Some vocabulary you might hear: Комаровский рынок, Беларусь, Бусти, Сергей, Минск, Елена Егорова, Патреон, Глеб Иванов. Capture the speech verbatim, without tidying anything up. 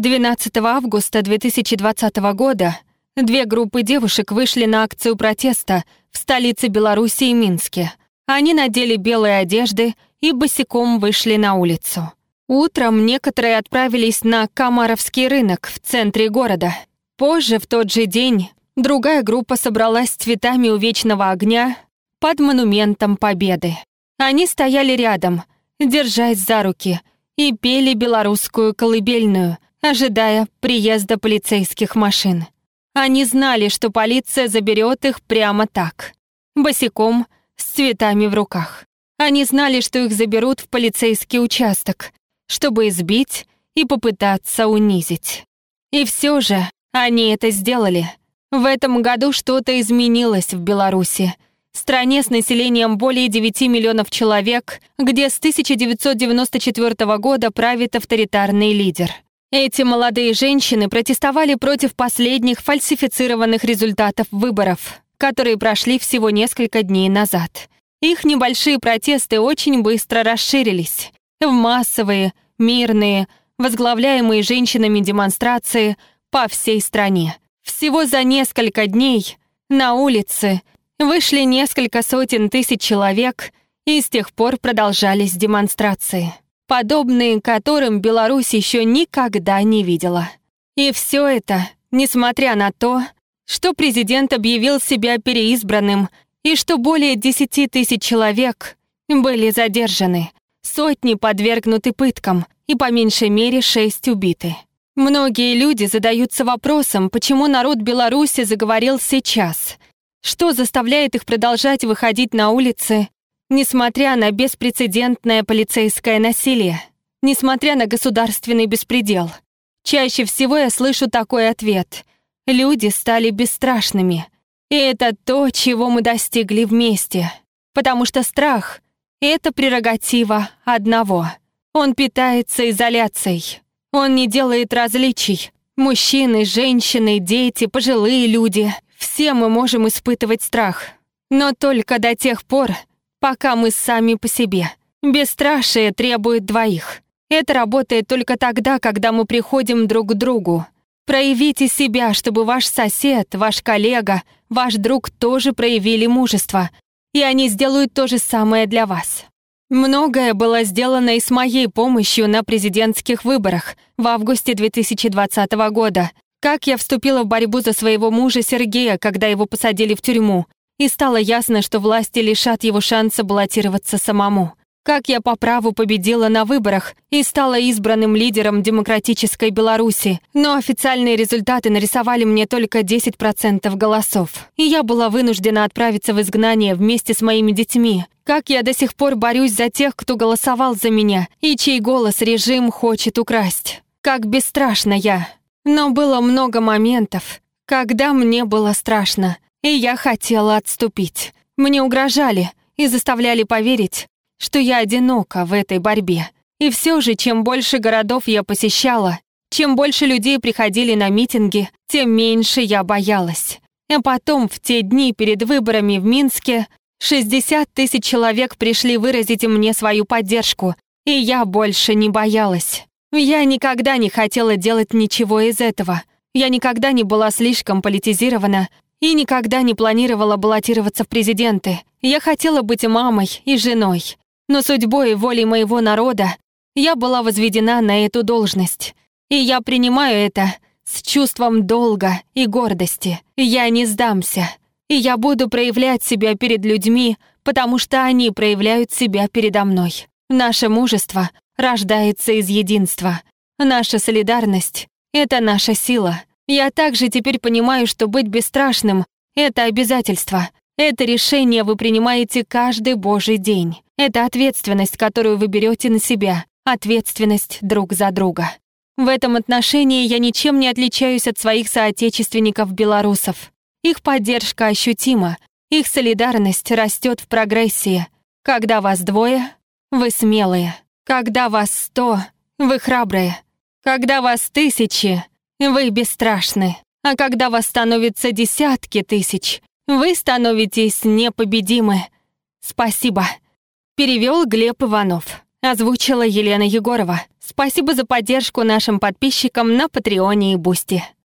двенадцатого августа две тысячи двадцатого года две группы девушек вышли на акцию протеста в столице Беларуси и Минске. Они надели белые одежды и босиком вышли на улицу. Утром некоторые отправились на Комаровский рынок в центре города. Позже, в тот же день, другая группа собралась с цветами у Вечного огня под монументом Победы. Они стояли рядом, держась за руки, и пели белорусскую колыбельную, ожидая приезда полицейских машин. Они знали, что полиция заберет их прямо так, босиком, с цветами в руках. Они знали, что их заберут в полицейский участок, чтобы избить и попытаться унизить. И все же они это сделали. В этом году что-то изменилось в Беларуси, стране с населением более девяти миллионов человек, где с тысяча девятьсот девяносто четвёртого года правит авторитарный лидер. Эти молодые женщины протестовали против последних фальсифицированных результатов выборов, которые прошли всего несколько дней назад. Их небольшие протесты очень быстро расширились в массовые, мирные, возглавляемые женщинами демонстрации по всей стране. Всего за несколько дней на улицы вышли несколько сотен тысяч человек, и с тех пор продолжались демонстрации, подобные которым Беларусь еще никогда не видела. И все это, несмотря на то, что президент объявил себя переизбранным и что более десяти тысяч человек были задержаны, сотни подвергнуты пыткам и по меньшей мере шесть убиты. Многие люди задаются вопросом, почему народ Беларуси заговорил сейчас, что заставляет их продолжать выходить на улицы, несмотря на беспрецедентное полицейское насилие, несмотря на государственный беспредел. Чаще всего я слышу такой ответ: люди стали бесстрашными. И это то, чего мы достигли вместе. Потому что страх — это прерогатива одного. Он питается изоляцией. Он не делает различий. Мужчины, женщины, дети, пожилые люди — все мы можем испытывать страх. Но только до тех пор, пока мы сами по себе. Бесстрашие требует двоих. Это работает только тогда, когда мы приходим друг к другу. Проявите себя, чтобы ваш сосед, ваш коллега, ваш друг тоже проявили мужество, и они сделают то же самое для вас. Многое было сделано и с моей помощью на президентских выборах в августе две тысячи двадцатого года, как я вступила в борьбу за своего мужа Сергея, когда его посадили в тюрьму, и стало ясно, что власти лишат его шанса баллотироваться самому. Как я по праву победила на выборах и стала избранным лидером демократической Беларуси, но официальные результаты нарисовали мне только десять процентов голосов, и я была вынуждена отправиться в изгнание вместе с моими детьми. Как я до сих пор борюсь за тех, кто голосовал за меня и чей голос режим хочет украсть. Как бесстрашна я. Но было много моментов, когда мне было страшно, и я хотела отступить. Мне угрожали и заставляли поверить, что я одинока в этой борьбе. И все же, чем больше городов я посещала, чем больше людей приходили на митинги, тем меньше я боялась. А потом, в те дни перед выборами в Минске, шестьдесят тысяч человек пришли выразить мне свою поддержку, и я больше не боялась. Я никогда не хотела делать ничего из этого. Я никогда не была слишком политизирована и никогда не планировала баллотироваться в президенты. Я хотела быть мамой и женой. Но судьбой и волей моего народа я была возведена на эту должность. И я принимаю это с чувством долга и гордости. Я не сдамся. И я буду проявлять себя перед людьми, потому что они проявляют себя передо мной. Наше мужество рождается из единства. Наша солидарность — это наша сила. Я также теперь понимаю, что быть бесстрашным — это обязательство. Это решение вы принимаете каждый божий день. Это ответственность, которую вы берете на себя. Ответственность друг за друга. В этом отношении я ничем не отличаюсь от своих соотечественников-белорусов. Их поддержка ощутима. Их солидарность растет в прогрессии. Когда вас двое, вы смелые. Когда вас сто, вы храбрые. Когда вас тысячи, вы бесстрашны. А когда вас становится десятки тысяч, вы становитесь непобедимы. Спасибо. Перевел Глеб Иванов. Озвучила Елена Егорова. Спасибо за поддержку нашим подписчикам на Патреоне и Бусти.